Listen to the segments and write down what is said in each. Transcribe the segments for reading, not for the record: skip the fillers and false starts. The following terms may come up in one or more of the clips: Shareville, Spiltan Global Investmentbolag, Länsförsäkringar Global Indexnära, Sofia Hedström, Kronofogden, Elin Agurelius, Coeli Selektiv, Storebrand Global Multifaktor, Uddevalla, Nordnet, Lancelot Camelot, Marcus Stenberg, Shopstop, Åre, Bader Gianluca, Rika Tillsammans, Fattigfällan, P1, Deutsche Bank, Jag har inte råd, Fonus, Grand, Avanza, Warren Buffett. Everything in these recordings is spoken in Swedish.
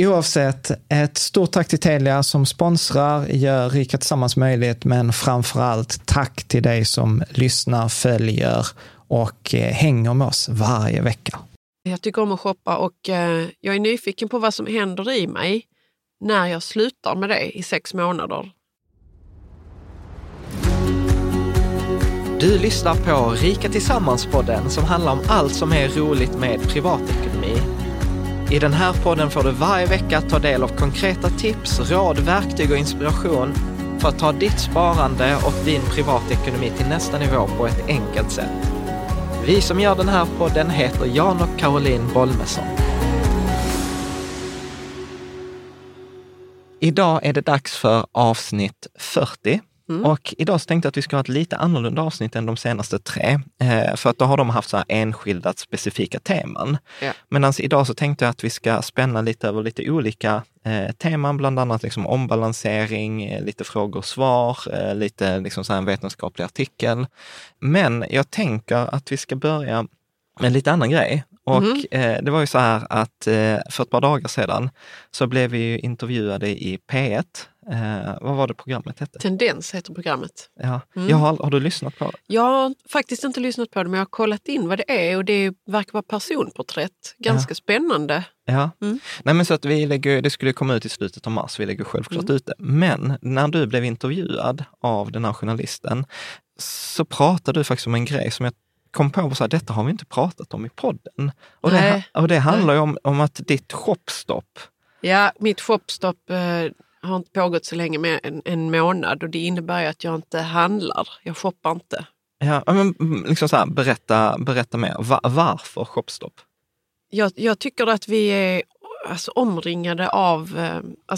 Oavsett, ett stort tack till Telia som sponsrar, gör Rika Tillsammans möjligt, men framförallt tack till dig som lyssnar, följer och hänger med oss varje vecka. Jag tycker om att shoppa och jag är nyfiken på vad som händer i mig när jag slutar med det i 6 månader. Du lyssnar på Rika Tillsammans-podden som handlar om allt som är roligt med privatekonomi. I den här podden får du varje vecka ta del av konkreta tips, råd, verktyg och inspiration för att ta ditt sparande och din privatekonomi till nästa nivå på ett enkelt sätt. Vi som gör den här podden heter Jan och Caroline Bolmesson. Idag är det dags för avsnitt 40. Och idag så tänkte jag att vi ska ha ett lite annorlunda avsnitt än de senaste 3. För att då har de haft så här enskilda specifika teman. Yeah. Medan idag så tänkte jag att vi ska spänna lite över lite olika teman. Bland annat liksom ombalansering, lite frågor och svar, lite liksom så här en vetenskaplig artikel. Men jag tänker att vi ska börja med lite annan grej. Och det var ju så här att för ett par dagar sedan så blev vi ju intervjuade i P1. Vad var det programmet hette? Tendens heter programmet. Ja. Mm. Har du lyssnat på det? Jag har faktiskt inte lyssnat på det, men jag har kollat in vad det är och det verkar vara personporträtt. Ganska spännande. Ja. Mm. Nej, men så att vi lägger, det skulle komma ut i slutet av mars, vi lägger självklart ut det. Men när du blev intervjuad av den här journalisten så pratade du faktiskt om en grej som jag kom på och sa, detta har vi inte pratat om i podden. Och det handlar ju om att ditt shopstopp. Ja, mitt shopstopp har inte pågått så länge med en månad och det innebär ju att jag inte handlar. Jag shoppar inte. Ja, men liksom så här, berätta mer. Varför shopstopp? Jag tycker att vi är omringade av,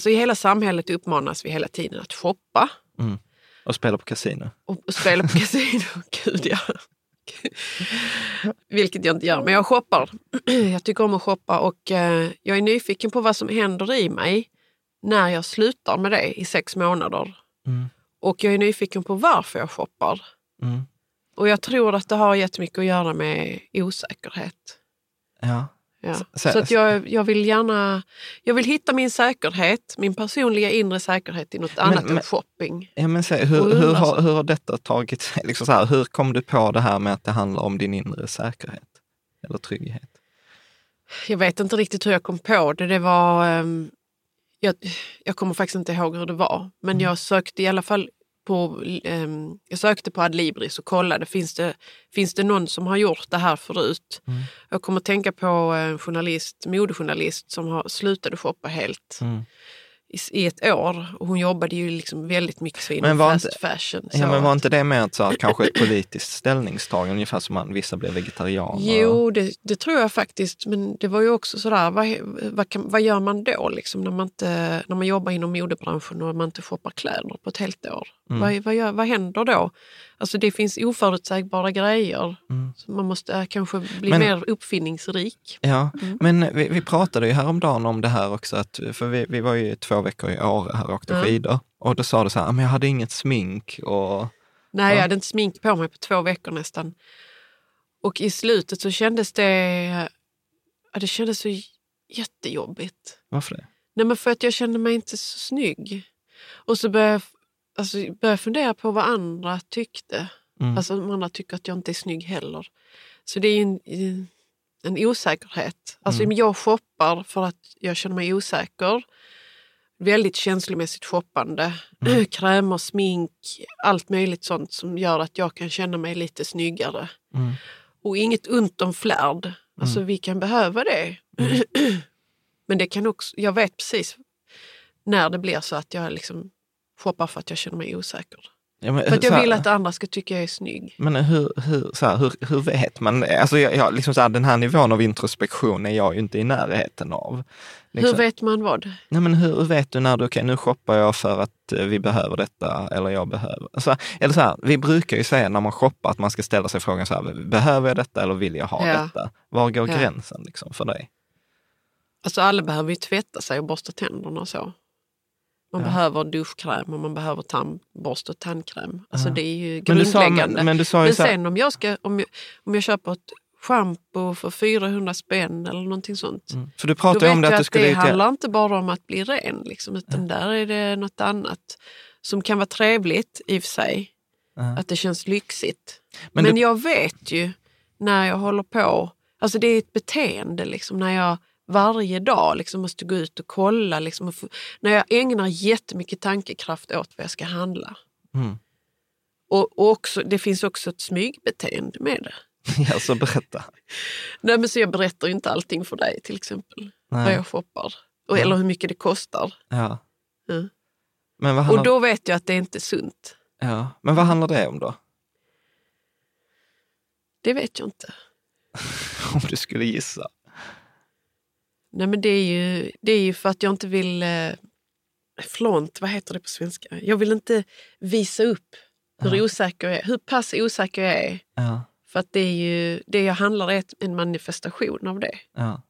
i hela samhället uppmanas vi hela tiden att shoppa. Mm. Och spela på kasino. Och spela på kasino, gud ja. Vilket jag inte gör, men jag shoppar. Jag tycker om att shoppa och jag är nyfiken på vad som händer i mig när jag slutar med det i 6 månader. Och jag är nyfiken på varför jag shoppar. Och jag tror att det har jättemycket att göra med osäkerhet. Ja. Så att jag vill gärna, jag vill hitta min säkerhet, min personliga inre säkerhet i något annat än shopping. Ja, men hur har detta tagit sig? Liksom så här, hur kom du på det här med att det handlar om din inre säkerhet eller trygghet? Jag vet inte riktigt hur jag kom på det. Det var... Jag kommer faktiskt inte ihåg hur det var. Men jag sökte i alla fall på... jag sökte på Adlibris och kollade. Finns det någon som har gjort det här förut? Mm. Jag kommer tänka på en modejournalist som har slutade shoppa helt. Mm. I ett år. Och hon jobbade ju liksom väldigt mycket så inom fast fashion. Så. Ja, men var inte det med att så här, kanske ett politiskt ställningstagande, ungefär som man, vissa blev vegetarianer? Jo, det tror jag faktiskt. Men det var ju också sådär, vad gör man då liksom, när man jobbar inom modebranschen och man inte shoppar kläder på ett helt år? Mm. Vad händer då? Alltså det finns oförutsägbara grejer. Mm. Så man måste kanske bli mer uppfinningsrik. Ja, men vi pratade ju häromdagen om det här också. För vi var ju 2 veckor i Åre här och åkte skidor. Och då sa du så här, men jag hade inget smink. Och, nej, jag hade inte smink på mig på 2 veckor nästan. Och i slutet så kändes det kändes så jättejobbigt. Varför det? Nej, men för att jag kände mig inte så snygg. Och så började fundera på vad andra tyckte. Mm. Alltså andra tycker att jag inte är snygg heller. Så det är ju en osäkerhet. Alltså jag shoppar för att jag känner mig osäker. Väldigt känslomässigt shoppande. Krämer, smink, allt möjligt sånt som gör att jag kan känna mig lite snyggare. Mm. Och inget ont om flärd. Alltså vi kan behöva det. Men det kan också, jag vet precis när det blir så att jag liksom shoppar för att jag känner mig osäker. Ja, men, för att jag vill att andra ska tycka jag är snygg. Men hur vet man? Alltså jag liksom så här, den här nivån av introspektion är jag ju inte i närheten av. Liksom, hur vet man vad? Nej, men hur vet du när du nu shoppar jag för att vi behöver detta eller jag behöver. Alltså, eller så här, vi brukar ju säga när man shoppar att man ska ställa sig frågan så här, behöver jag detta eller vill jag ha detta? Var går gränsen liksom för dig? Alltså alla behöver ju tvätta sig och borsta tänderna och så. Man behöver duschkräm och man behöver tandborst och tandkräm. Alltså det är ju grundläggande. Men sen om jag köper ett shampoo för 400 spänn eller någonting sånt. Mm. För du pratar ju om att du skulle... Det handlar inte bara om att bli ren liksom, utan där är det något annat som kan vara trevligt i och för sig. Att det känns lyxigt. Men jag vet ju när jag håller på... Alltså det är ett beteende liksom, när jag... Varje dag liksom måste gå ut och kolla. Liksom, när jag ägnar jättemycket tankekraft åt vad jag ska handla. Mm. Och också, det finns också ett smygbeteende med det. Ja, så berätta. Nej, men så jag berättar ju inte allting för dig till exempel. Nej. Vad jag shoppar. Eller hur mycket det kostar. Ja. Ja. Men vad handlar... Och då vet jag att det är inte sunt. Ja. Men vad handlar det om då? Det vet jag inte. Om du skulle gissa. Nej, men det är ju för att jag inte vill flaunt, vad heter det på svenska? Jag vill inte visa upp hur osäker jag är, hur pass osäker jag är. Ja. För att det är ju det jag handlar är en manifestation av det. Ja.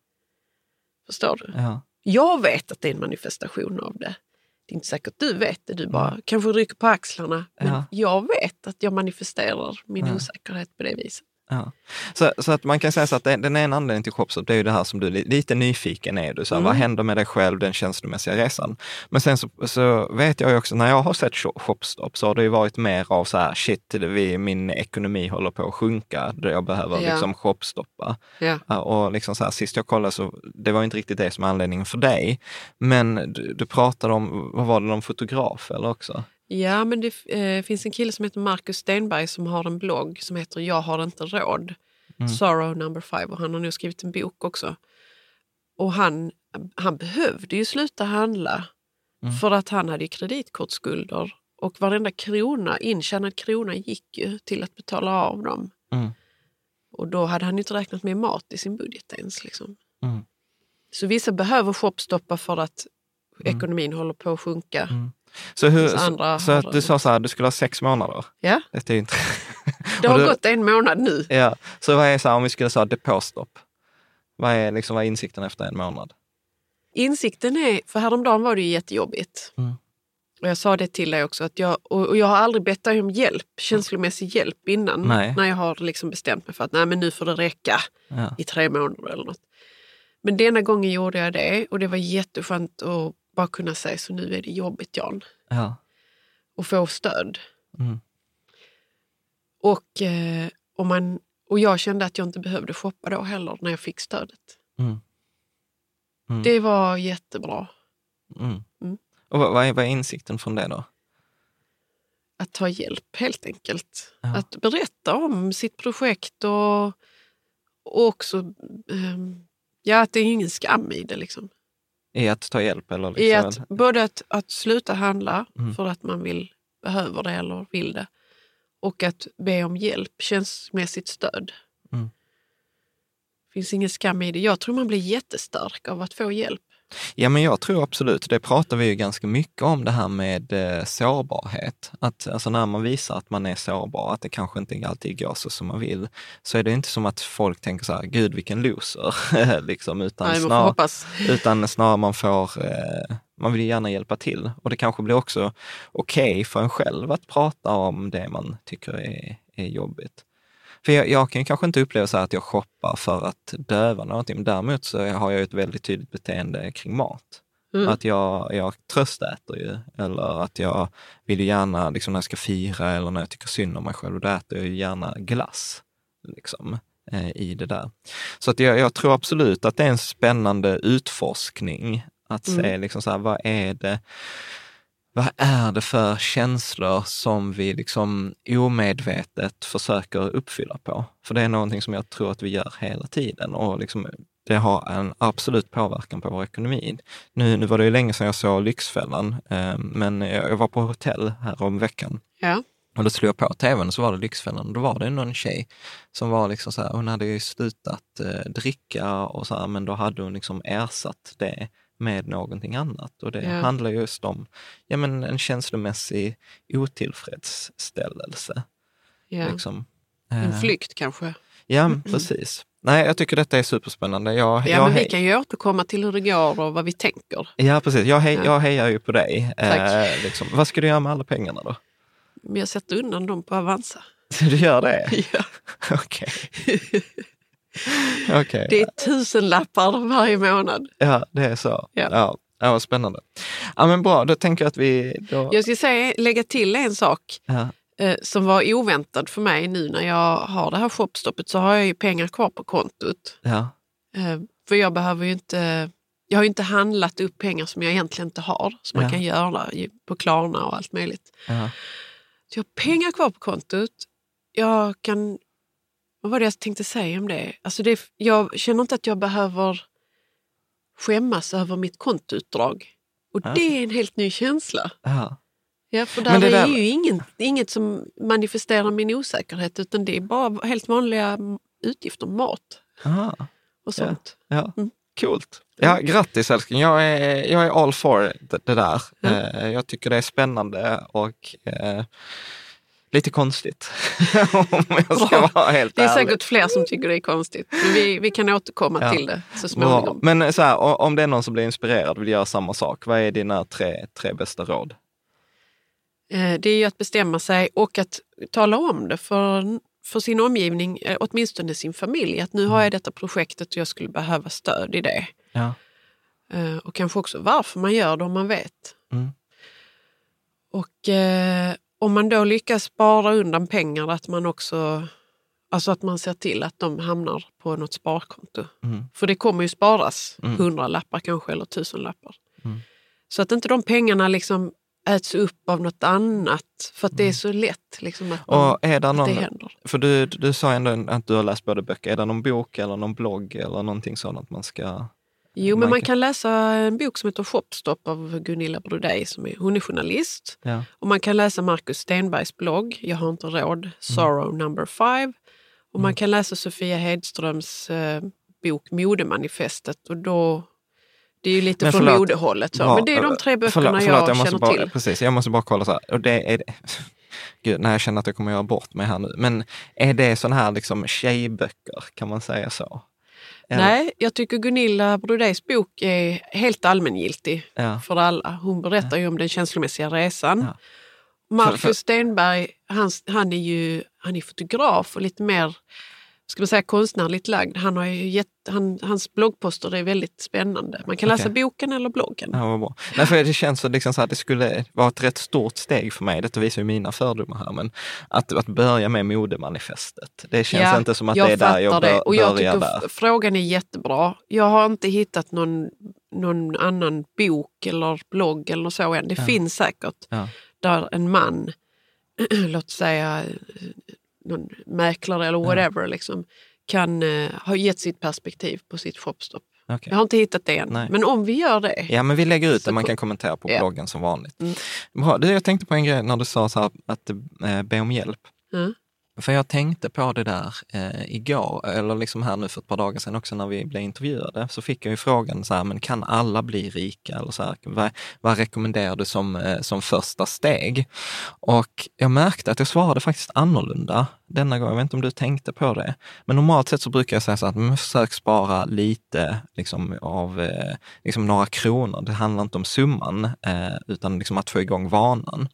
Förstår du? Ja. Jag vet att det är en manifestation av det. Det är inte säkert du vet det, du bara kanske rycker på axlarna, men jag vet att jag manifesterar min osäkerhet på det viset. Ja. Så att man kan säga så att den ena anledningen till Shopstop, det är ju det här som du lite nyfiken är du, så här, vad händer med dig själv, den känslomässiga resan, men sen så vet jag ju också, när jag har sett Shopstop så har det ju varit mer av så här, shit, min ekonomi håller på att sjunka, jag behöver liksom shopstoppa och liksom så här, sist jag kollade så det var inte riktigt det som är anledningen för dig, men du pratade om, vad var det, någon fotograf eller också? Ja, men det finns en kille som heter Marcus Stenberg som har en blogg som heter Jag har inte råd. Sorrow number 5. Och han har nu skrivit en bok också. Och han behövde ju sluta handla. För att han hade ju kreditkortsskulder. Och varenda krona, intjänad krona, gick ju till att betala av dem. Och då hade han inte räknat med mat i sin budget ens. Liksom. Så vissa behöver shopstoppa för att ekonomin håller på att sjunka. Så att du sa så här, du skulle ha 6 månader. Ja. Det är inte... Det har gått 1 månad nu. Ja. Så vad är så här, om vi skulle säga depåstopp? Vad är liksom, vad är insikten efter 1 månad? Insikten är, för häromdagen var det ju jättejobbigt. Och jag sa det till dig också att jag har aldrig bett dig om hjälp, känslomässig hjälp innan. Nej. När jag har liksom bestämt mig för att nej, men nu får det räcka i 3 månader eller något. Men denna gången gjorde jag det och det var jätteskönt att bara kunna säga så, nu är det jobbigt, Jan. Ja. Och få stöd. Och jag kände att jag inte behövde shoppa då heller när jag fick stödet. Mm. Det var jättebra. Mm. Mm. Och vad är insikten från det då? Att ta hjälp helt enkelt. Ja. Att berätta om sitt projekt och också att det är ingen skam i det liksom. I att ta hjälp eller liksom? I att, både att sluta handla för att man behöver det eller vill det. Och att be om hjälp, känslomässigt stöd. Mm. Finns ingen skam i det. Jag tror man blir jättestark av att få hjälp. Ja, men jag tror absolut. Det pratar vi ju ganska mycket om, det här med sårbarhet. Att, alltså, när man visar att man är sårbar, att det kanske inte alltid går så som man vill, så är det inte som att folk tänker så här, gud vilken loser. liksom, utan snarare man får... Man vill gärna hjälpa till. Och det kanske blir också okej för en själv att prata om det man tycker är jobbigt. För jag kan kanske inte uppleva så här att jag shoppar för att döva någonting. Men däremot så har jag ett väldigt tydligt beteende kring mat. Mm. Att jag tröstäter ju. Eller att jag vill ju gärna, liksom, när jag ska fira eller när jag tycker synd om mig själv. Och då äter jag ju gärna glass, liksom, i det där. Så att jag tror absolut att det är en spännande utforskning. Att se liksom så här, vad är det för känslor som vi liksom omedvetet försöker uppfylla på? För det är någonting som jag tror att vi gör hela tiden och liksom det har en absolut påverkan på vår ekonomi. Nu var det ju länge sedan jag såg Lyxfällan, men jag var på hotell här om veckan. Ja. Och då slog jag på tvn, så var det Lyxfällan. Då var det någon tjej som var liksom så här, hon hade ju slutat dricka och så här, men då hade hon liksom ersatt det med någonting annat. Och det handlar just om en känslomässig otillfredsställelse. Ja. Liksom. En flykt kanske. Ja, precis. Nej, jag tycker detta är superspännande. Vi kan ju återkomma till hur det går och vad vi tänker. Ja, precis. Jag hejar ju på dig. Liksom. Vad ska du göra med alla pengarna då? Jag sätter undan dem på Avanza. Du gör det? Ja. Okej. Okay. Det är 1000 lappar varje månad. Ja, det är så. Ja. Ja, vad spännande. Ja, men bra, då tänker jag att vi... Då... Jag ska lägga till en sak som var oväntad för mig nu när jag har det här shopstoppet, så har jag ju pengar kvar på kontot. Ja. För jag behöver ju inte... Jag har ju inte handlat upp pengar som jag egentligen inte har, som man kan göra på Klarna och allt möjligt. Ja. Så jag har pengar kvar på kontot. Jag kan... Vad var det jag tänkte säga om det? Alltså jag känner inte att jag behöver skämmas över mitt kontoutdrag. Och det är en helt ny känsla. Aha. Ja, för det är ju inget som manifesterar min osäkerhet, utan det är bara helt vanliga utgifter, mat och sånt. Ja. Mm. Coolt. Ja, grattis älskling. Jag är all for det där. Mm. Jag tycker det är spännande och... Lite konstigt, om jag ska vara helt ärlig. Det är säkert fler som tycker det är konstigt. Men vi kan återkomma till det så småningom. Men så här, om det är någon som blir inspirerad och vill göra samma sak, vad är dina tre bästa råd? Det är ju att bestämma sig och att tala om det för sin omgivning, åtminstone sin familj. Att nu har jag detta projektet och jag skulle behöva stöd i det. Ja. Och kanske också varför man gör det om man vet. Mm. Och... Om man då lyckas spara undan pengar, att man också, alltså att man ser till att de hamnar på något sparkonto. Mm. För det kommer ju sparas 100 lappar kanske, eller 1000 lappar. Mm. Så att inte de pengarna liksom äts upp av något annat, för att det är så lätt liksom att, att det händer. För du sa ändå att du har läst både böcker. Är det någon bok eller någon blogg eller någonting sådant man ska... Men man kan läsa en bok som heter Shopstop av Gunilla Brodej, hon är journalist. Ja. Och man kan läsa Marcus Stenbergs blogg, Jag har inte råd, Sorrow number 5. Och man kan läsa Sofia Hedströms bok Modemanifestet. Och då, det är ju lite från modehållet. Ja, men det är de tre böckerna jag känner till. Precis, jag måste bara kolla så här. Och det är det. Gud, när jag känner att jag kommer göra bort mig här nu. Men är det sån här liksom tjejböcker, kan man säga så? Ja. Nej, jag tycker Gunilla Brodejs bok är helt allmängiltig för alla. Hon berättar ju om den känslomässiga resan. Ja. Marcus Stenberg, han är fotograf och lite mer, ska man säga, konstnärligt lagd. Han har ju hans bloggposter är väldigt spännande. Man kan läsa boken eller bloggen. Ja, vad bra. Nej, för det känns liksom så att det skulle vara ett rätt stort steg för mig. Detta visar ju mina fördomar här, men att börja med modemanifestet. Det känns inte som att det är där jag börjar. Jag tycker frågan är jättebra. Jag har inte hittat någon någon annan bok eller blogg eller så än. Det finns säkert där en man, låt säga någon mäklare eller whatever liksom, kan ha gett sitt perspektiv på sitt shopstop. Okay. Jag har inte hittat det än. Nej. Men om vi gör det... Ja, men vi lägger ut det. Man kan kommentera på bloggen som vanligt. Mm. Bra, jag tänkte på en grej när du sa så här att be om hjälp. Mm. För jag tänkte på det där igår, eller liksom här nu för ett par dagar sedan också när vi blev intervjuade, så fick jag ju frågan så här, men kan alla bli rika? Eller så här, vad rekommenderar du som första steg? Och jag märkte att jag svarade faktiskt annorlunda denna gång. Jag vet inte om du tänkte på det. Men normalt sett så brukar jag säga så att man försöker spara lite liksom, av liksom några kronor. Det handlar inte om summan utan liksom att få igång vanan.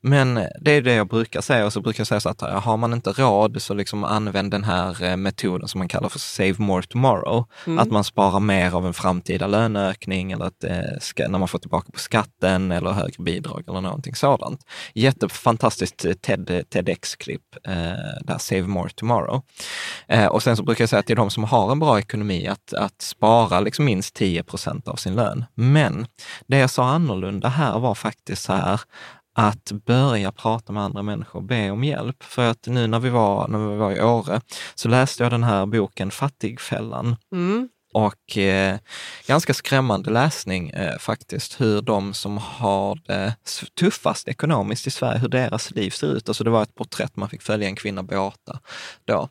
Men det är det jag brukar säga. Och så brukar jag säga så att har man inte råd så liksom använd den här metoden som man kallar för save more tomorrow. Mm. Att man sparar mer av en framtida löneökning eller att, när man får tillbaka på skatten eller högre bidrag eller någonting sådant. Jättefantastiskt TEDx-klipp där save more tomorrow. Och sen så brukar jag säga till de som har en bra ekonomi att spara liksom minst 10% av sin lön. Men det jag sa annorlunda här var faktiskt så här att börja prata med andra människor och be om hjälp. För att nu när vi var i Åre så läste jag den här boken Fattigfällan. Mm. Och ganska skrämmande läsning faktiskt, hur de som har det tuffast ekonomiskt i Sverige, hur deras liv ser ut. Alltså det var ett porträtt, man fick följa en kvinna, Beata, då.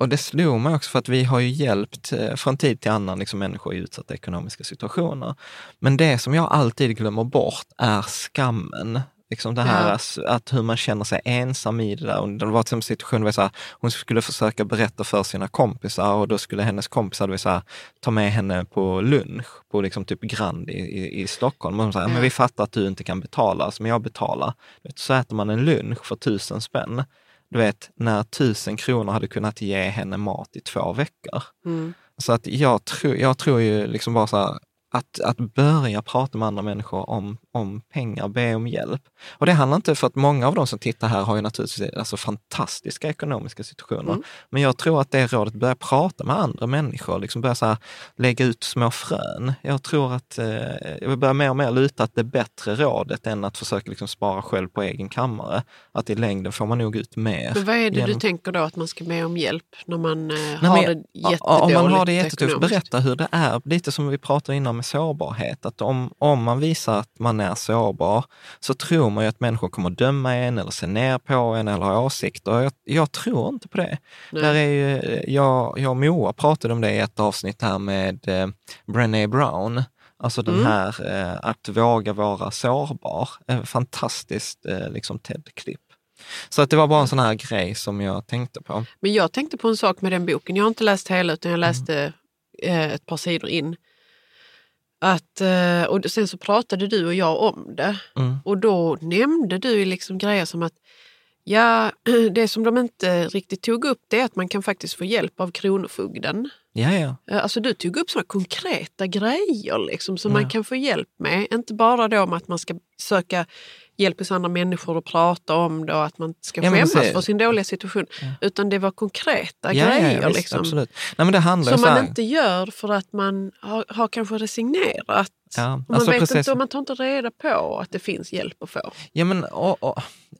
Och det slog mig också för att vi har ju hjälpt från tid till annan liksom, människor i utsatta ekonomiska situationer. Men det som jag alltid glömmer bort är skammen. Liksom det här att hur man känner sig ensam i det där. Och det var till en situation där hon skulle försöka berätta för sina kompisar och då skulle hennes kompisar ta med henne på lunch på liksom typ Grand i Stockholm. Och de säger, men vi fattar att du inte kan betala, men jag betalar. Så äter man en lunch för 1000 spänn. Du vet, när 1000 kronor hade kunnat ge henne mat i 2 veckor. Mm. Så att jag tror ju liksom bara så här, att börja prata med andra människor om pengar, be om hjälp. Och det handlar inte, för att många av de som tittar här har ju naturligtvis alltså fantastiska ekonomiska situationer. Mm. Men jag tror att det rådet, börja prata med andra människor, liksom börja så här, lägga ut små frön. Jag tror att jag börjar mer och mer luta att det är bättre rådet än att försöka liksom spara själv på egen kammare. Att i längden får man nog ut mer. Men vad är det du tänker då att man ska be om hjälp när man har det jättedåligt? Om man har det jättetufft, berätta hur det är. Lite som vi pratade innan med sårbarhet. Att om man visar att man är sårbar så tror man ju att människor kommer att döma en eller se ner på en eller ha åsikter. Jag tror inte på det. Där är ju, jag och Moa pratade om det i ett avsnitt här med Brené Brown. Alltså den här att våga vara sårbar. Fantastiskt liksom TED-klipp. Så att det var bara en sån här grej som jag tänkte på. Men jag tänkte på en sak med den boken. Jag har inte läst hela utan jag läste ett par sidor in. Och sen så pratade du och jag om det. Mm. Och då nämnde du liksom grejer som att det som de inte riktigt tog upp det är att man kan faktiskt få hjälp av kronofogden. Ja. Alltså du tog upp sådana konkreta grejer liksom, som man kan få hjälp med. Inte bara då om att man ska söka hjälp hos andra människor att prata om då, att man ska skämmas för sin dåliga situation. Ja. Utan det var konkreta grejer. Ja, visst, liksom, absolut. Nej, men det handlar som man inte gör för att man har kanske resignerat. Ja, och man alltså vet inte, och man tar inte reda på att det finns hjälp att få. Ja, men...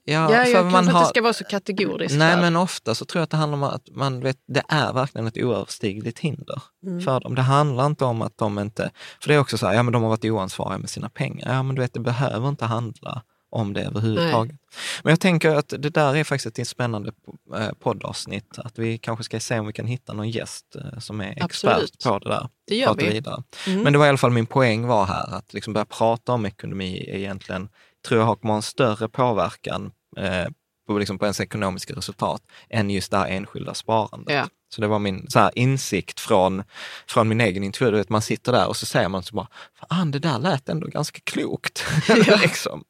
jag kanske inte ska vara så kategorisk. Nej, men ofta så tror jag att det handlar om att man vet, det är verkligen ett oöverstigligt hinder för dem. Det handlar inte om att de inte... För det är också så här, men de har varit oansvariga med sina pengar. Ja, men du vet, det behöver inte handla om det överhuvudtaget. Nej. Men jag tänker att det där är faktiskt ett spännande poddavsnitt. Att vi kanske ska se om vi kan hitta någon gäst som är expert på det där. Det gör vi. Men det var i alla fall min poäng var här. Att liksom börja prata om ekonomi egentligen tror jag har en större påverkan på ens ekonomiska resultat än just det här enskilda sparandet. Ja. Så det var min så här, insikt från min egen intervju. Att man sitter där och så säger man så bara, fan det där lät ändå ganska klokt. Ja. liksom.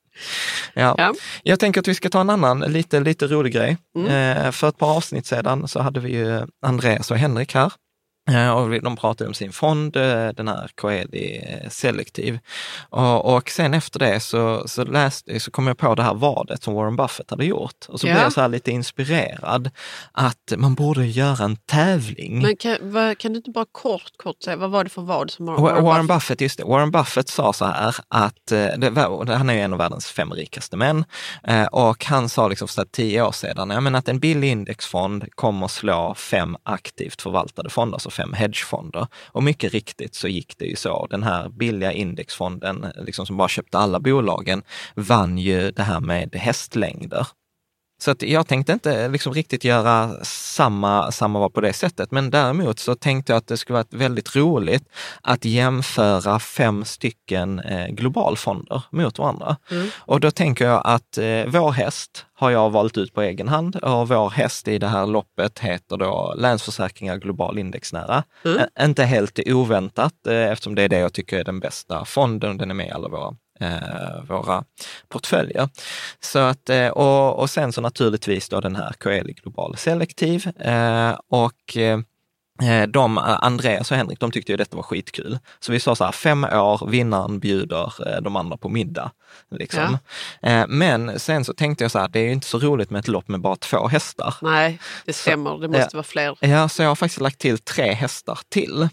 Ja. Jag tänker att vi ska ta en annan lite rolig grej. För ett par avsnitt sedan så hade vi ju Andreas och Henrik här Och de pratade om sin fond, den här Coeli Selektiv. Och sen efter det så kom jag på det här vadet som Warren Buffett hade gjort. Och så blev jag så här lite inspirerad att man borde göra en tävling. Men kan du inte bara kort säga, vad var det för vad som Warren Buffett? Just det, Warren Buffett sa så här att, han är ju en av världens 5 rikaste män. Och han sa liksom för 10 år sedan, jag menar, att en billig indexfond kommer slå 5 aktivt förvaltade fonder, alltså 5 hedgefonder. Och mycket riktigt så gick det ju så. Den här billiga indexfonden liksom, som bara köpte alla bolagen, vann ju det här med hästlängder. Så att jag tänkte inte liksom riktigt göra samma på det sättet. Men däremot så tänkte jag att det skulle vara väldigt roligt att jämföra 5 stycken globalfonder mot varandra. Mm. Och då tänker jag att vår häst har jag valt ut på egen hand. Och vår häst i det här loppet heter då Länsförsäkringar Global Indexnära. Mm. Inte helt oväntat eftersom det är det jag tycker är den bästa fonden. Den är med i alla våra portföljer. Så att, och sen så naturligtvis då den här Coeli Global Selektiv och Andreas och Henrik, de tyckte ju detta var skitkul. Så vi sa så här, 5 år, vinnaren bjuder de andra på middag. Liksom. Ja. Men sen så tänkte jag så här, det är ju inte så roligt med ett lopp med bara 2 hästar. Nej, det stämmer. Så, det måste vara fler. Ja, så jag har faktiskt lagt till 3 hästar till.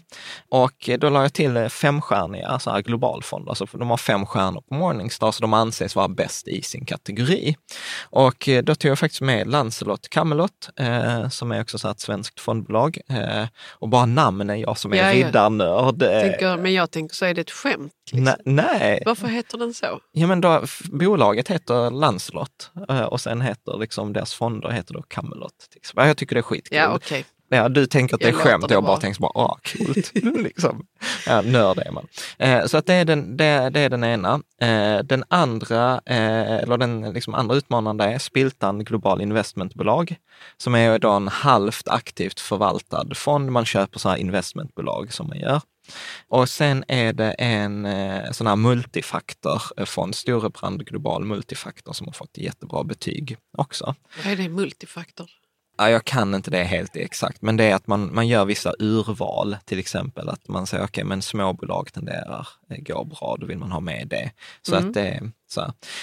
Och då la jag till 5-stjärniga så här globalfonder. Alltså de har 5 stjärnor på Morningstar, så de anses vara bäst i sin kategori. Och då tog jag faktiskt med Lancelot Camelot, som är också så här ett svenskt fondbolag. Och bara namnen, jag som är riddarnörd. Men jag tänker, så är det ett skämt. Liksom. Nej. Varför heter den så? Ja, men då, bolaget heter Lancelot och sen heter liksom deras fonder heter då Camelot. Liksom. Jag tycker det är skitkul. Ja, okay. Ja, du tänker att det är skämt och jag bara tänker bara, coolt. Liksom. Ja, nörd är man. Så att det är den ena. Den andra, eller den liksom andra utmanande är Spiltan Global Investmentbolag, som är då en halvt aktivt förvaltad fond. Man köper så här investmentbolag som man gör. Och sen är det en sån här multifaktorfond, Storebrand Global Multifaktor, som har fått jättebra betyg också. Vad är det, multifaktor? Ja, jag kan inte det helt exakt, men det är att man gör vissa urval, till exempel att man säger okej, men småbolag tenderar gå bra, då vill man ha med det. Så att det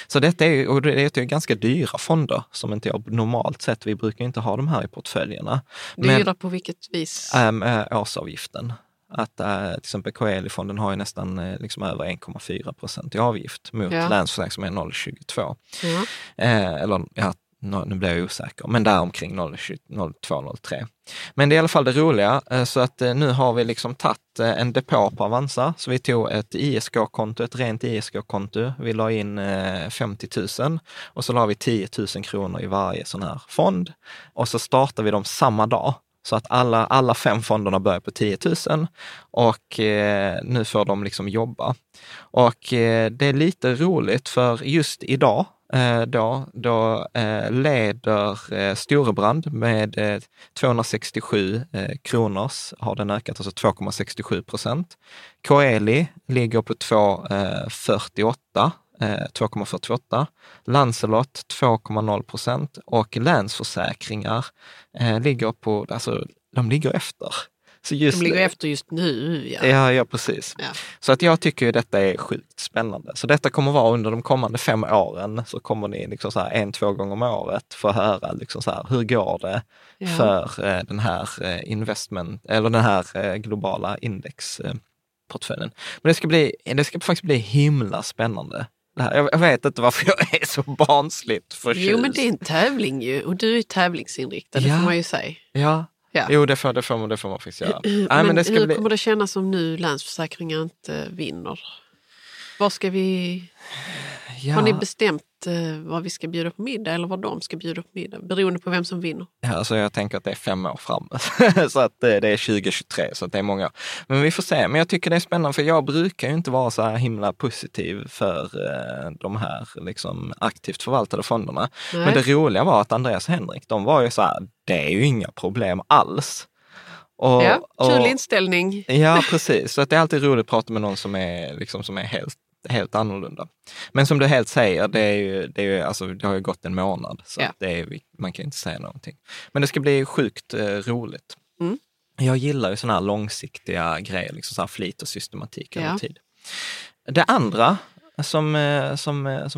så detta är ju, och det är ju ganska dyra fonder som inte jag normalt sett, vi brukar inte ha de här i portföljerna. Dyra på vilket vis? Årsavgiften. Att till exempel Coeli-fonden har ju nästan liksom över 1,4% i avgift mot Länsförsäkringar som är 0,22. Mm. Nu blir jag osäker, men där omkring 02-03. Men det är i alla fall det roliga, så att nu har vi liksom tagit en depå på Avanza, så vi tog ett ISK-konto, ett rent ISK-konto, vi la in 50 000 och så la vi 10 000 kronor i varje sån här fond och så startade vi dem samma dag. Så att alla 5 fonderna börjar på 10 000 och nu får de liksom jobba. Och det är lite roligt för just idag leder Storebrand med 267 kronors, har den ökat, alltså 2,67%. Coeli ligger på 2,48%, Lancelot 2,0% och Länsförsäkringar ligger på, alltså de ligger efter. Så de ligger efter just nu. Ja, precis. Ja. Så att jag tycker ju detta är sjukt spännande. Så detta kommer vara under de kommande 5 åren, så kommer ni liksom så här 1-2 gånger om året få höra liksom så här, hur går det för den här investment eller den här globala indexportföljen. Men det ska faktiskt bli himla spännande. Jag vet inte varför jag är så barnsligt förtjust. Jo, men det är en tävling ju, och du är tävlingsinriktad, det får man ju säga. Ja. Ja. Jo, det får man faktiskt göra. Men det ska hur kommer det kännas om nu Länsförsäkringar inte vinner? Vad ska vi... Har ni bestämt vad vi ska bjuda på middag eller vad de ska bjuda på middag? Beroende på vem som vinner. Ja, alltså jag tänker att det är 5 år framme. Så att det är 2023, så att det är många år. Men vi får se. Men jag tycker det är spännande, för jag brukar ju inte vara så här himla positiv för de här liksom aktivt förvaltade fonderna. Nej. Men det roliga var att Andreas och Henrik, de var ju så här, det är ju inga problem alls. Kul inställning. Ja, precis. Så att det är alltid roligt att prata med någon som är, liksom, som är helt annorlunda. Men som du helt säger, det är ju alltså, det har ju gått en månad, så att det är, man kan inte säga någonting. Men det ska bli sjukt roligt. Mm. Jag gillar ju sådana här långsiktiga grejer, liksom så här flit och systematik över tid. Det andra som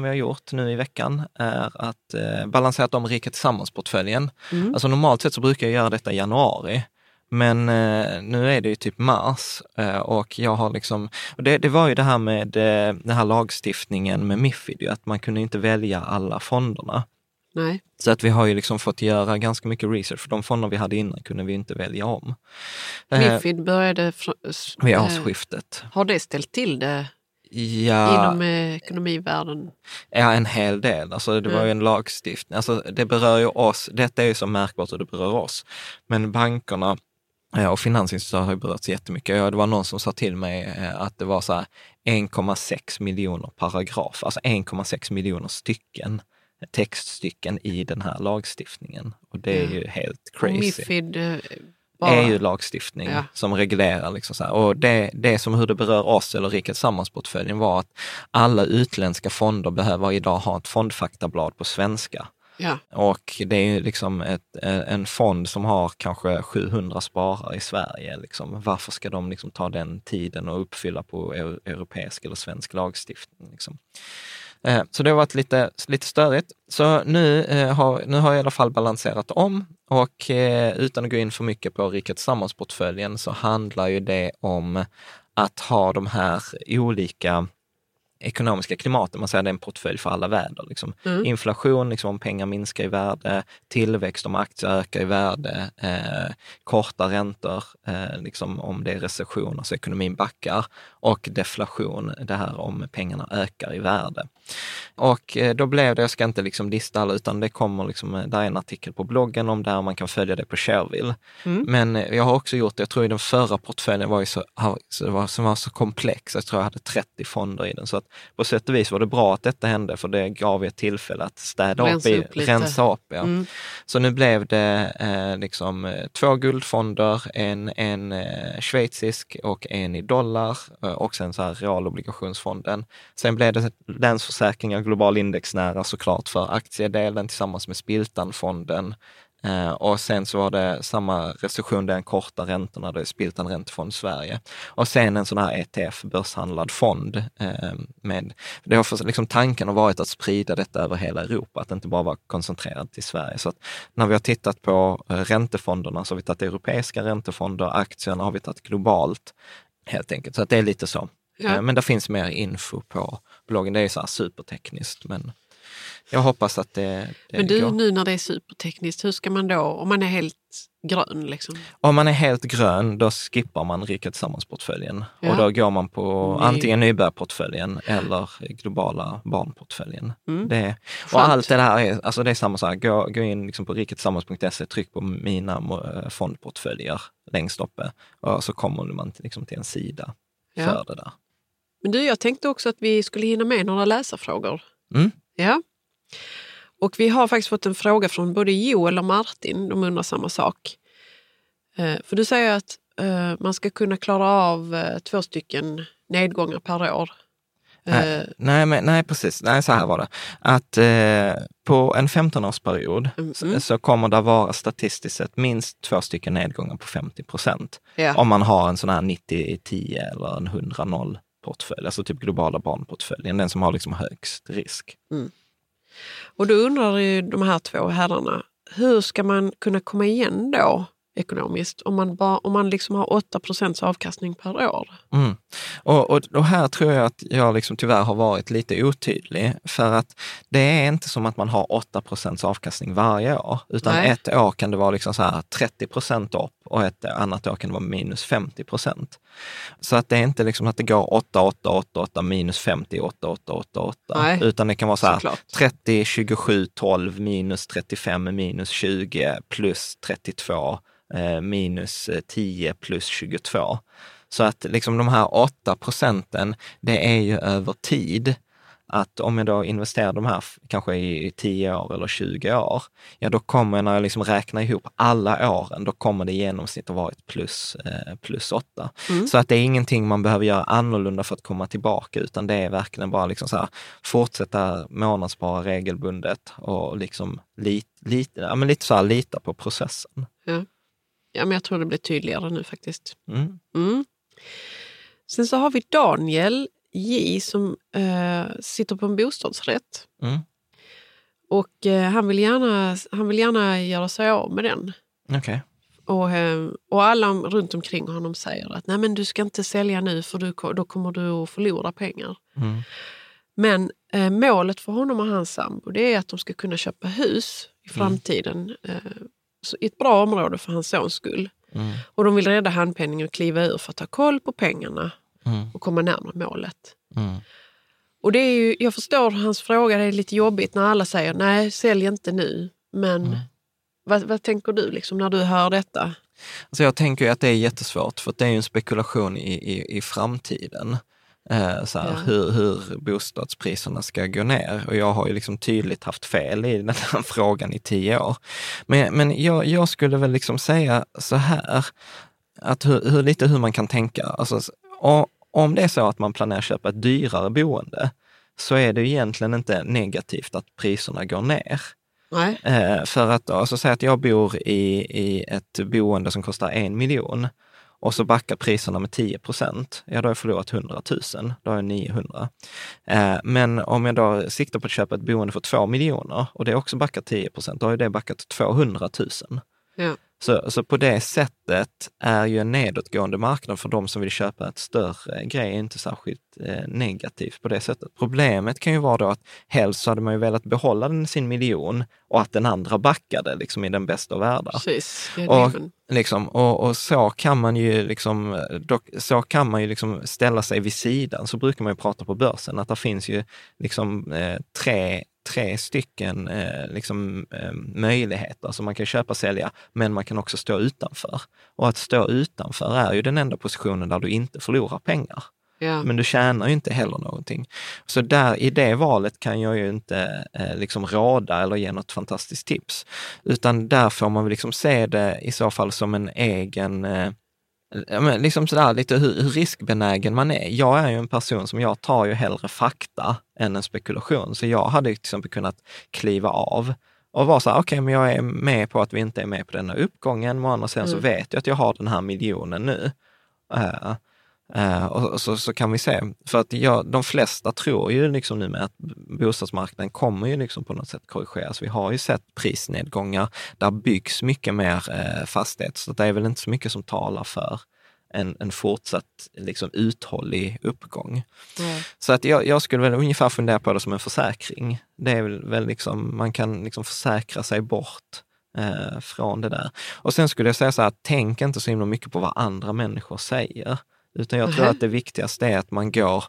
vi har gjort nu i veckan är att balansera om Rika Tillsammans-portföljen. Mm. Alltså normalt sett så brukar jag göra detta i januari. Men nu är det ju typ mars och jag har liksom... Och det var ju det här med den här lagstiftningen med MIFID, att man kunde inte välja alla fonderna. Nej. Så att vi har ju liksom fått göra ganska mycket research, för de fonder vi hade innan kunde vi inte välja om. MIFID började... Vid årsskiftet. Har det ställt till det? Ja, inom ekonomivärlden? Ja, en hel del. Alltså, det var ju en lagstiftning. Alltså, det berör ju oss. Detta är ju så märkbart och det berör oss. Men bankerna och finansinstitutioner har ju berörts jättemycket. Ja, det var någon som sa till mig att det var så här 1,6 miljoner paragraf. Alltså 1,6 miljoner stycken. Textstycken i den här lagstiftningen. Och det är ju helt crazy. MIFID... EU-lagstiftning som reglerar liksom så här. Och det som hur det berör oss eller Rika Tillsammans-portföljen var att alla utländska fonder behöver idag ha ett fondfaktablad på svenska. Ja. Och det är ju liksom en fond som har kanske 700 sparare i Sverige. Liksom. Varför ska de liksom ta den tiden och uppfylla på europeisk eller svensk lagstiftning? Liksom? Så det har varit lite störigt. Så nu har jag i alla fall balanserat om. Och utan att gå in för mycket på Rika Tillsammans-portföljen så handlar ju det om att ha de här olika ekonomiska klimatet. Man säger det är en portfölj för alla väder. Liksom. Mm. Inflation, liksom, om pengar minskar i värde. Tillväxt, om aktier ökar i värde. Korta räntor, liksom, om det är recession, alltså ekonomin backar. Och deflation, det här om pengarna ökar i värde. Och då blev det, jag ska inte liksom lista alla, utan det kommer liksom, där är en artikel på bloggen om där man kan följa det på Shareville. Mm. Men jag har också gjort det, jag tror i den förra portföljen var ju så komplex, jag tror jag hade 30 fonder i den, så att på sätt och vis var det bra att detta hände, för det gav ett tillfälle att rensa upp. Ja. Mm. Så nu blev det liksom 2 guldfonder, en schweizisk och en i dollar, och sen så här realobligationsfonden. Sen blev det Länsförsäkringar Global Indexnära, såklart, för aktiedelen tillsammans med Spiltanfonden. Och sen så var det samma restriktion, den korta räntorna, det är Spiltan Räntefond Sverige. Och sen en sån här ETF, börshandlad fond. Med, det har för, liksom, tanken har varit att sprida detta över hela Europa, att det inte bara vara koncentrerat till Sverige. Så att när vi har tittat på räntefonderna så har vi tagit europeiska räntefonder, aktierna har vi tagit globalt helt enkelt. Så att det är lite så. Ja. Men det finns mer info på bloggen. Det är så här supertekniskt, men jag hoppas att det Men du, går. Nu när det är supertekniskt, hur ska man då, om man är helt grön liksom? Om man är helt grön, då skippar man Rika Tillsammans-portföljen. Ja. Och då går man på antingen nybörjarportföljen eller globala barnportföljen. Mm. Och allt det här är, alltså det är samma så här, gå in liksom på rikatillsammans.se, tryck på mina fondportföljer längst uppe. Och så kommer man liksom till en sida för det där. Men du, jag tänkte också att vi skulle hinna med några läsarfrågor. Mm. Ja, och vi har faktiskt fått en fråga från både Joel och Martin, de undrar samma sak. För du säger att man ska kunna klara av 2 stycken nedgångar per år. Nej, precis. Nej, så här var det. Att på en 15-årsperiod så kommer det vara statistiskt sett minst 2 stycken nedgångar på 50%. Ja. Om man har en sån här 90-10 eller en 100-0 portfölj, alltså typ globala barnportföljen, den som har liksom högst risk. Mm. Och då undrar ju de här 2 herrarna, hur ska man kunna komma igen då ekonomiskt om man liksom har 8% avkastning per år? Mm. Och här tror jag att jag liksom tyvärr har varit lite otydlig, för att det är inte som att man har 8% avkastning varje år, utan ett år kan det vara liksom så här 30% upp och ett annat år kan det vara minus 50%. Så att det är inte liksom att det går 8, minus 50, 8. Nej. Utan det kan vara så här, såklart. 30, 27, 12, minus 35, minus 20, plus 32, minus 10, plus 22. Så att liksom de här 8%, det är ju över tid. Att om jag då investerar de här kanske i 10 år eller 20 år, ja, då kommer jag, när jag liksom räknar ihop alla åren, då kommer det i genomsnitt att vara ett plus 8. Mm. Så att det är ingenting man behöver göra annorlunda för att komma tillbaka, utan det är verkligen bara liksom så här, fortsätta månadsspara regelbundet och liksom lite så här, lita på processen. Ja. Ja, men jag tror det blir tydligare nu faktiskt. Mm. Mm. Sen så har vi Daniel J som sitter på en bostadsrätt. Mm. Och han vill gärna göra sig av med den. Okej. Okay. Och alla runt omkring honom säger att nej, men du ska inte sälja nu för då kommer du att förlora pengar. Mm. Men målet för honom och hans sambo, det är att de ska kunna köpa hus i framtiden. Så ett bra område för hans sons skull. Mm. Och de vill rädda handpenningen och kliva ur för att ta koll på pengarna och komma närmare målet. Mm. Och det är ju, jag förstår hans fråga, det är lite jobbigt när alla säger nej, sälj inte nu. Men vad tänker du liksom när du hör detta? Alltså jag tänker att det är jättesvårt för att det är ju en spekulation i framtiden. Hur bostadspriserna ska gå ner, och jag har ju liksom tydligt haft fel i den här frågan i 10 år, men jag skulle väl liksom säga så här att hur man kan tänka, alltså, om det är så att man planerar att köpa ett dyrare boende så är det egentligen inte negativt att priserna går ner. Nej. För att alltså, säg att jag bor i ett boende som kostar 1 miljon och så backar priserna med 10%. Ja, då har jag förlorat 100 000. Då har jag 900. Men om jag då siktar på att köpa ett boende för 2 miljoner och det också backar 10%, då har ju det backat 200 000. Ja. Så på det sättet är ju en nedåtgående marknad för de som vill köpa ett större grej inte särskilt negativt på det sättet. Problemet kan ju vara då att helst så hade man ju velat behålla den sin miljon och att den andra backade liksom i den bästa av världar. Precis. Liksom, och så kan man ju liksom, ställa sig vid sidan. Så brukar man ju prata på börsen att det finns ju liksom tre stycken möjligheter. Alltså man kan köpa och sälja, men man kan också stå utanför. Och att stå utanför är ju den enda positionen där du inte förlorar pengar. Ja. Men du tjänar ju inte heller någonting. Så där, i det valet kan jag ju inte liksom råda eller ge något fantastiskt tips. Utan där får man väl liksom se det i så fall som en egen... liksom sådär lite hur riskbenägen man är. Jag är ju en person som jag tar ju hellre fakta än en spekulation. Så jag hade till exempel kunnat kliva av och vara så här, okej, men jag är med på att vi inte är med på den här uppgången. Och sen så vet jag att jag har den här miljonen nu. Och så kan vi se. För att de flesta tror ju liksom nu med att bostadsmarknaden kommer ju liksom på något sätt korrigeras. Vi har ju sett prisnedgångar. Där byggs mycket mer fastighet. Så det är väl inte så mycket som talar för en fortsatt liksom uthållig uppgång. Mm. Så att jag skulle väl ungefär fundera på det som en försäkring. Det är väl liksom, man kan liksom försäkra sig bort från det där. Och sen skulle jag säga så här, tänk inte så himla mycket på vad andra människor säger. Utan jag tror att det viktigaste är att man går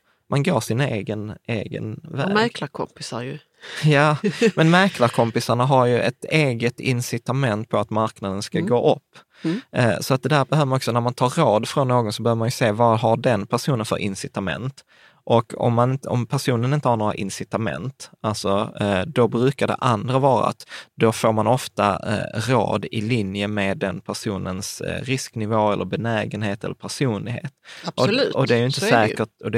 sin egen väg. Och mäklarkompisar ju. Ja, men mäklarkompisarna har ju ett eget incitament på att marknaden ska gå upp. Mm. Så att det där behöver man också, när man tar råd från någon så behöver man ju se vad har den personen för incitament. Och om personen inte har några incitament, alltså, då brukar det andra vara att då får man ofta råd i linje med den personens risknivå eller benägenhet eller personlighet. Absolut. Och det är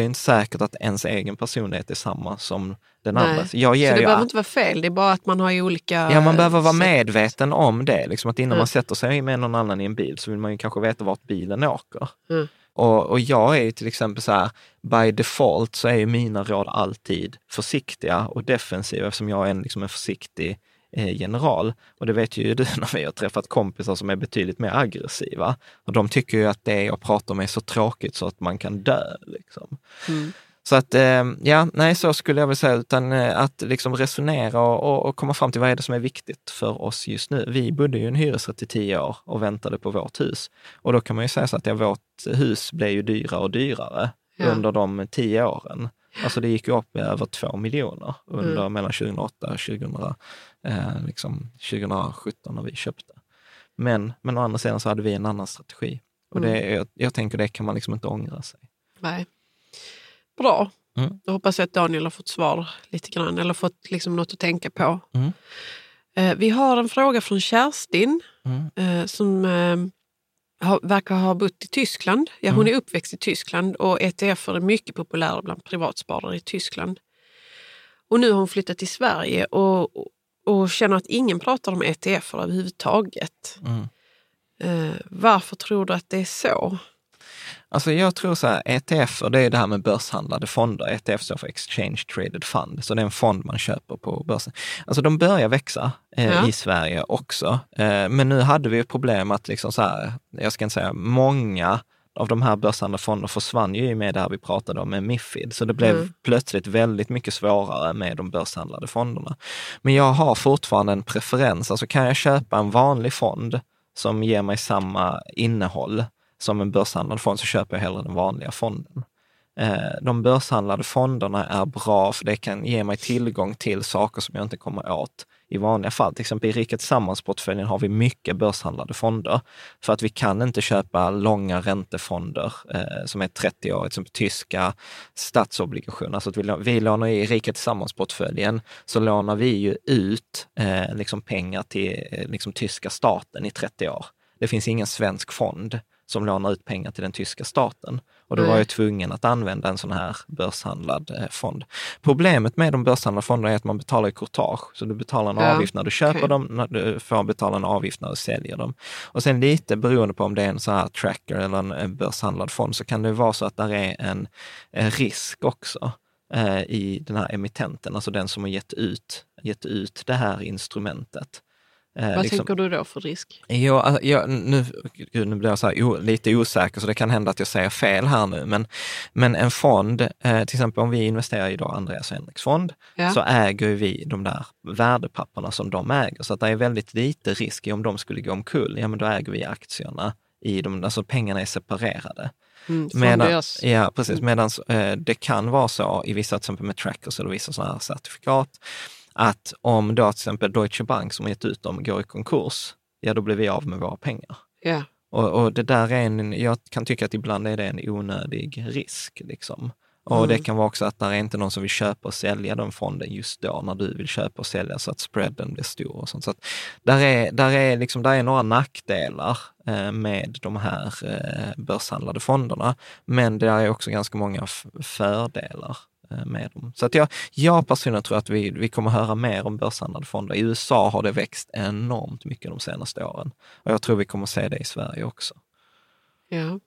ju inte säkert att ens egen personlighet är samma som den andra. Så det behöver inte vara fel, det är bara att man har olika... Ja, man behöver vara medveten om det. Liksom att innan man sätter sig med någon annan i en bil så vill man ju kanske veta vart bilen åker. Mm. Och jag är ju till exempel så här, by default så är ju mina råd alltid försiktiga och defensiva eftersom jag är liksom en försiktig general. Och det vet ju du när vi har träffat kompisar som är betydligt mer aggressiva. Och de tycker ju att det jag pratar om är så tråkigt så att man kan dö liksom. Mm. Så att, så skulle jag väl säga, utan att liksom resonera och komma fram till vad är det som är viktigt för oss just nu. Vi bodde ju en hyresrätt i 10 år och väntade på vårt hus. Och då kan man ju säga så att vårt hus blev ju dyrare och dyrare under de 10 åren. Alltså det gick ju upp med över 2 miljoner under mellan 2008 och 2017 när vi köpte. Men å andra sidan så hade vi en annan strategi. Och jag tänker det kan man liksom inte ångra sig. Nej. Bra. Då hoppas jag att Daniel har fått svar lite grann eller fått liksom något att tänka på. Mm. Vi har en fråga från Kerstin som verkar ha bott i Tyskland. Ja, hon är uppväxt i Tyskland och ETF är mycket populära bland privatsparare i Tyskland. Och nu har hon flyttat till Sverige och känner att ingen pratar om ETF överhuvudtaget. Varför tror du att det är så? Alltså jag tror så här, ETF, och det är det här med börshandlade fonder. ETF står för Exchange Traded Fund. Så det är en fond man köper på börsen. Alltså de börjar växa i Sverige också. Men nu hade vi ju problem att liksom så här, jag ska inte säga många av de här börshandlade fonder försvann ju med det här vi pratade om med MIFID. Så det blev plötsligt väldigt mycket svårare med de börshandlade fonderna. Men jag har fortfarande en preferens. Alltså kan jag köpa en vanlig fond som ger mig samma innehåll som en börshandlad fond, så köper jag hellre den vanliga fonden. De börshandlade fonderna är bra för det kan ge mig tillgång till saker som jag inte kommer åt i vanliga fall. Till exempel i Rika Tillsammans-portföljen har vi mycket börshandlade fonder för att vi kan inte köpa långa räntefonder som är 30-årigt, som tyska statsobligationer. Så att vi lånar i Rika Tillsammans-portföljen, så lånar vi ju ut liksom pengar till liksom tyska staten i 30 år. Det finns ingen svensk fond som lånar ut pengar till den tyska staten. Och då var jag tvungen att använda en sån här börshandlad fond. Problemet med de börshandlade fonderna är att man betalar i courtage. Så du betalar en avgift när du köper dem, när du får betala en avgift när du säljer dem. Och sen lite beroende på om det är en så här tracker eller en börshandlad fond, så kan det vara så att där är en risk också i den här emittenten. Alltså den som har gett ut det här instrumentet. Vad liksom, tänker du då för risk? Nu blir jag så här, lite osäker, så det kan hända att jag säger fel här nu. Men en fond, till exempel om vi investerar i då Andreas Henriks fond, så äger vi de där värdepapperna som de äger. Så att det är väldigt lite risk i om de skulle gå omkull. Ja, men då äger vi aktierna i dem, alltså pengarna är separerade. Medans det kan vara så i vissa, till exempel med trackers eller vissa sådana här certifikat, att om då till exempel Deutsche Bank som gett ut dem går i konkurs, ja då blir vi av med våra pengar. Yeah. Och det där är jag kan tycka att ibland är det en onödig risk liksom. Och det kan vara också att det är inte någon som vill köpa och sälja den fonden just då när du vill köpa och sälja, så att spreaden blir stor och sånt. Så att där är liksom, där är några nackdelar med de här börshandlade fonderna, men det är också ganska många fördelar med dem. Så att jag personligen tror att vi kommer höra mer om börshandlade fonder. I USA har det växt enormt mycket de senaste åren. Och jag tror vi kommer se det i Sverige också. Ja,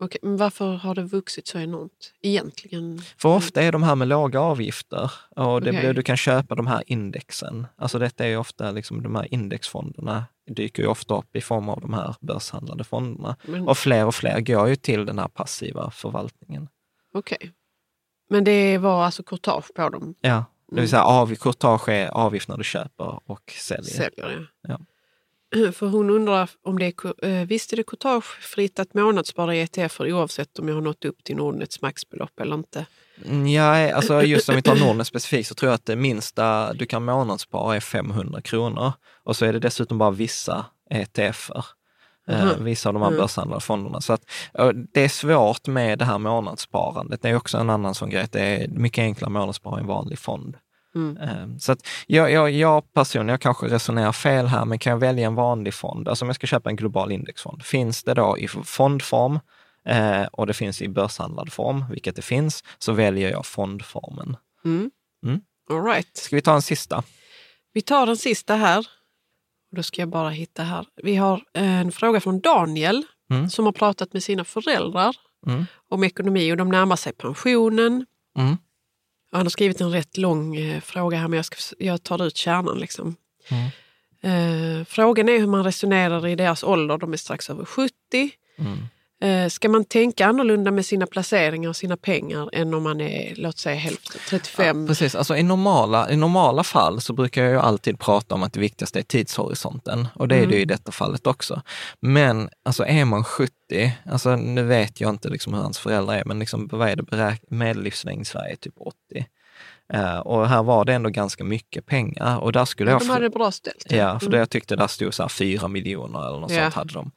okej. Men varför har det vuxit så enormt egentligen? För ofta är de här med låga avgifter, och det du kan köpa de här indexen. Alltså detta är ju ofta liksom, de här indexfonderna dyker ju ofta upp i form av de här börshandlade fonderna. Men, och fler går ju till den här passiva förvaltningen. Okej. Men det var alltså courtage på dem? Ja, det vill säga courtage är avgift när du köper och säljer. Ja. För hon undrar om det är, visst är det courtagefritt att månadsspara i ETF:er oavsett om jag har nått upp till Nordnets maxbelopp eller inte? Ja, alltså just om vi tar Nordnet specifikt, så tror jag att det minsta du kan månadsspara är 500 kronor. Och så är det dessutom bara vissa ETF:er. Vissa av de här börshandlade fonderna. Så att, det är svårt med det här månadssparandet. Det är också en annan sån grej. Det är mycket enklare månadsspara i en vanlig fond. Så att jag personligen, jag kanske resonerar fel här, men kan jag välja en vanlig fond? Alltså om jag ska köpa en global indexfond, finns det då i fondform och det finns i börshandlad form, vilket det finns, så väljer jag fondformen. All right. Ska vi ta en sista? Vi tar den sista här. Då ska jag bara hitta här. Vi har en fråga från Daniel som har pratat med sina föräldrar om ekonomi, och de närmar sig pensionen. Han har skrivit en rätt lång fråga här, men jag tar ut kärnan liksom. Frågan är hur man resonerar i deras ålder. De är strax över 70. Ska man tänka annorlunda med sina placeringar och sina pengar än om man är, låt säga, hälften, 35? Ja, precis, alltså i normala fall så brukar jag ju alltid prata om att det viktigaste är tidshorisonten, och det är det ju i detta fallet också. Men alltså är man 70, alltså nu vet jag inte liksom hur hans föräldrar är, men liksom, vad är det medellivslängd i Sverige? Typ 80. Och här var det ändå ganska mycket pengar, och där skulle de hade bra ställt. Ja, för jag tyckte där stod så här 4 miljoner eller något sånt hade de.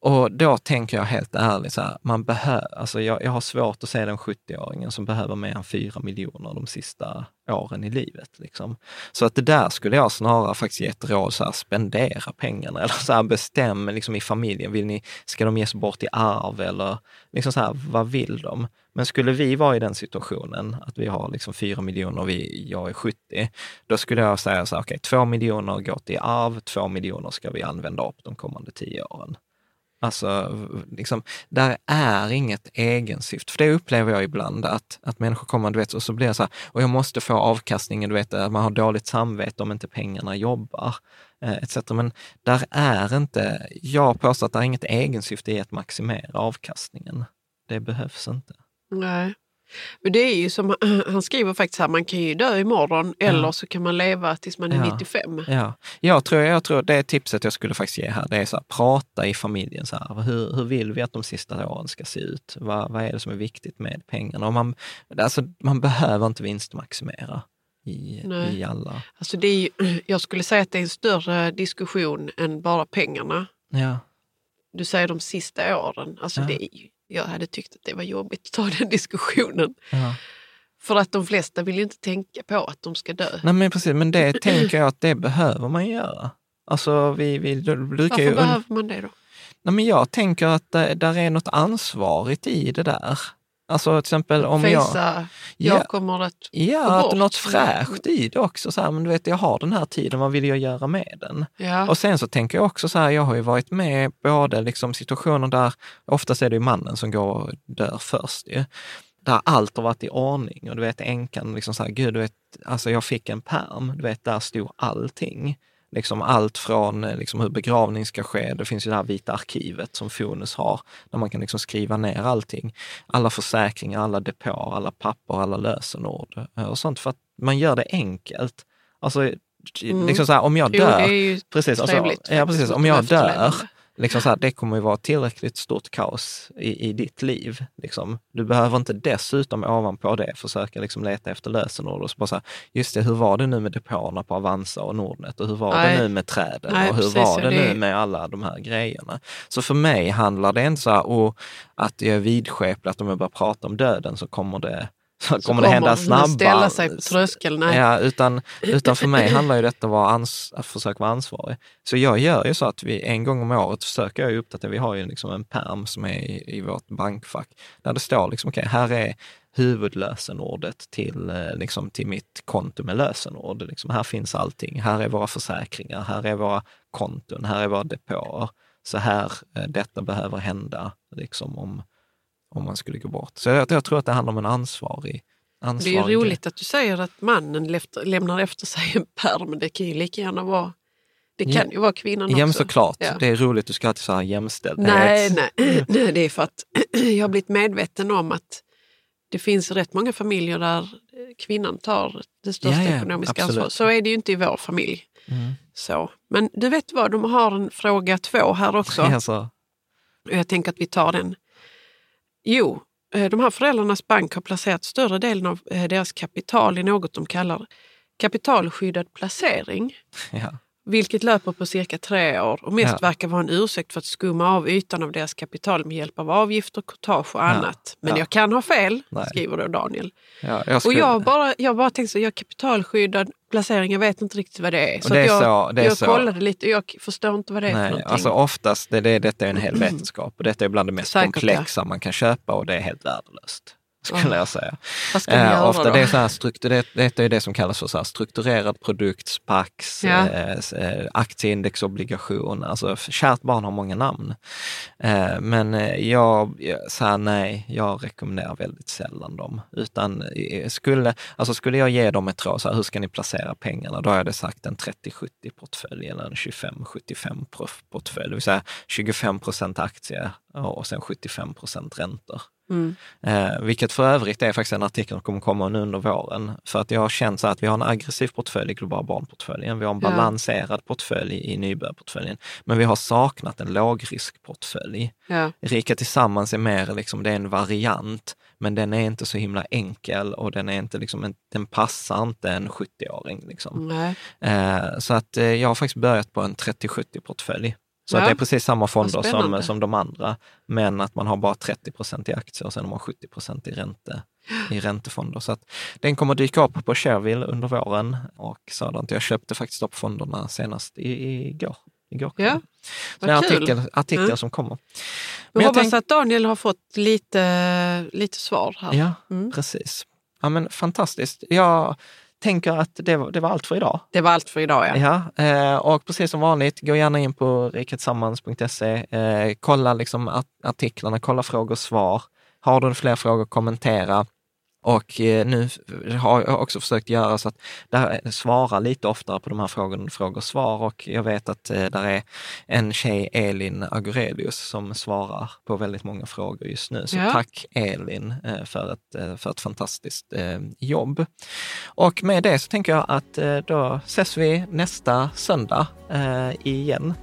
Och då tänker jag helt ärligt så här, man behöver, alltså jag har svårt att se den 70-åringen som behöver mer än 4 miljoner de sista åren i livet liksom. Så att det där skulle jag snarare faktiskt ge ett råd, så här, spendera pengarna, eller så här, bestäm liksom i familjen, ska de ges bort i arv eller liksom så här, vad vill de? Men skulle vi vara i den situationen att vi har liksom 4 miljoner och jag är 70, då skulle jag säga så här, okej, 2 miljoner går till arv, 2 miljoner ska vi använda upp de kommande 10 åren. Alltså, liksom, där är inget egensyft. För det upplever jag ibland att människor kommer, du vet, och så blir det så här, och jag måste få avkastningen, du vet, att man har dåligt samvete om inte pengarna jobbar, etc. Men där är inte, jag påstår att det är inget egensyfte i att maximera avkastningen. Det behövs inte. Nej. Men det är ju som han skriver faktiskt här, man kan ju dö imorgon eller så kan man leva tills man är 95. Ja. Jag tror det är tipset jag skulle faktiskt ge här. Det är så här, prata i familjen så här, hur vill vi att de sista åren ska se ut? Vad är det som är viktigt med pengarna? Och man behöver inte vinstmaximera i alla. Alltså det är ju, jag skulle säga att det är en större diskussion än bara pengarna. Ja. Du säger de sista åren, alltså det är ju, jag hade tyckt att det var jobbigt att ta den diskussionen. Ja. För att de flesta vill ju inte tänka på att de ska dö. Nej, men precis, men det tänker jag att det behöver man göra. Alltså vi brukar ju... Varför behöver man det då? Nej, men jag tänker att där är något ansvarigt i det där. Alltså till exempel om jag kommer att... Ja, att något fräscht i det också. Så här, men du vet, jag har den här tiden, vad vill jag göra med den? Ja. Och sen så tänker jag också så här, jag har ju varit med både liksom situationer där, oftast är det ju mannen som går och dör först ju. Där allt har varit i ordning och du vet, änkan liksom så här, gud du vet, alltså jag fick en perm, du vet, där stod allting. Liksom allt från liksom hur begravning ska ske. Det finns ju det här vita arkivet som Fonus har, där man kan liksom skriva ner allting. Alla försäkringar, alla depåer, alla papper, alla lösenord och sånt. För att man gör det enkelt. Alltså, liksom så här, om jag dör... Jo, det är ju precis, trevligt. Alltså, ja, precis. Om jag dör... Liksom så här, det kommer ju vara tillräckligt stort kaos i ditt liv. Liksom. Du behöver inte dessutom ovanpå det försöka liksom leta efter lösenord. Och så bara så här, just det, hur var det nu med depåerna på Avanza och Nordnet? Och hur var det nu med träden? Nej, och hur precis, var det nu med alla de här grejerna? Så för mig handlar det inte så här, att jag är vidskeplig, att om jag bara pratar om döden så kommer det hända snabbare. Ställa sig på tröskeln, nej. Ja, utan för mig handlar ju detta att försöka vara ansvarig. Så jag gör ju så att vi en gång om året försöker jag uppdatera. Vi har ju liksom en perm som är i vårt bankfack där det står liksom, okej, här är huvudlösenordet till mitt konto med lösenord. Liksom, här finns allting. Här är våra försäkringar. Här är våra konton. Här är våra depåer. Så här, detta behöver hända liksom om man skulle gå bort. Så jag tror att det handlar om en ansvarig. Det är ju roligt att du säger att mannen lämnar efter sig en pärm. Det kan ju lika gärna vara... Det kan ju vara kvinnan också. Såklart. Ja. Det är roligt. Du ska alltid säga jämställdhet. Nej, det är för att jag har blivit medveten om att det finns rätt många familjer där kvinnan tar det största ekonomiska ansvaret. Så är det ju inte i vår familj. Mm. Så. Men du vet vad, de har en fråga 2 här också. Alltså. Jag tänker att vi tar den. Jo, de här föräldrarnas bank har placerat större delen av deras kapital i något de kallar kapitalskyddad placering. Ja. Vilket löper på cirka 3 år och mest verkar vara en ursäkt för att skumma av ytan av deras kapital med hjälp av avgifter, courtage och annat. Men jag kan ha fel, skriver då Daniel. Ja, jag bara tänkte så, jag kapitalskyddad placering, jag vet inte riktigt vad det är. Så jag kollade lite och jag förstår inte vad det är för någonting. Alltså oftast, detta är en hel vetenskap och detta är bland det mest komplexa man kan köpa och det är helt värdelöst. Skulle jag säga. Ofta det är så här det är det som kallas för så här strukturerad produkt, SPACs, aktieindex, obligation. Alltså kärt barn har många namn. Men jag rekommenderar väldigt sällan dem. Utan skulle jag ge dem ett råd så här, hur ska ni placera pengarna? Då har jag sagt en 30-70-portfölj eller en 25-75-portfölj. Det vill säga 25% aktier och sen 75% räntor. Mm. Vilket för övrigt är faktiskt en artikel som kommer komma nu under våren, för att jag har känt så att vi har en aggressiv portfölj i global barnportföljen, vi har en balanserad portfölj i nybörjarportföljen, men vi har saknat en lågriskportfölj. Rika Tillsammans är mer liksom, det är en variant, men den är inte så himla enkel och den är inte liksom, den passar inte en 70-åring liksom. Så att jag har faktiskt börjat på en 30-70-portfölj. Så att det är precis samma fonder som de andra, men att man har bara 30% i aktier och sen har man 70% i räntefonder. Så att den kommer dyka upp på Shareville under våren och sådant. Jag köpte faktiskt upp fonderna senast igår. Ja, så det är artiklar som kommer. Men jag hoppas att Daniel har fått lite svar här. Ja, precis. Ja, men fantastiskt. Jag tänker att det var allt för idag. Det var allt för idag, ja. Och precis som vanligt, gå gärna in på rikatillsammans.se. Kolla liksom artiklarna, kolla frågor och svar. Har du fler frågor, kommentera. Och nu har jag också försökt göra så att där svarar lite oftare på de här frågor och svar. Och jag vet att där är en tjej, Elin Agurelius, som svarar på väldigt många frågor just nu. Så tack Elin för ett fantastiskt jobb. Och med det så tänker jag att då ses vi nästa söndag igen.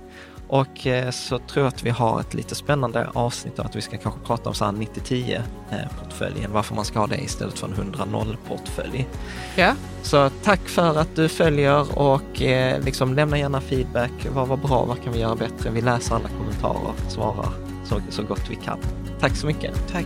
Och så tror jag att vi har ett lite spännande avsnitt och att vi ska kanske prata om så här 90-10-portföljen. Varför man ska ha det istället för en 100-0-portfölj. Ja. Så tack för att du följer och liksom lämna gärna feedback. Vad var bra? Vad kan vi göra bättre? Vi läser alla kommentarer och svarar så gott vi kan. Tack så mycket. Tack.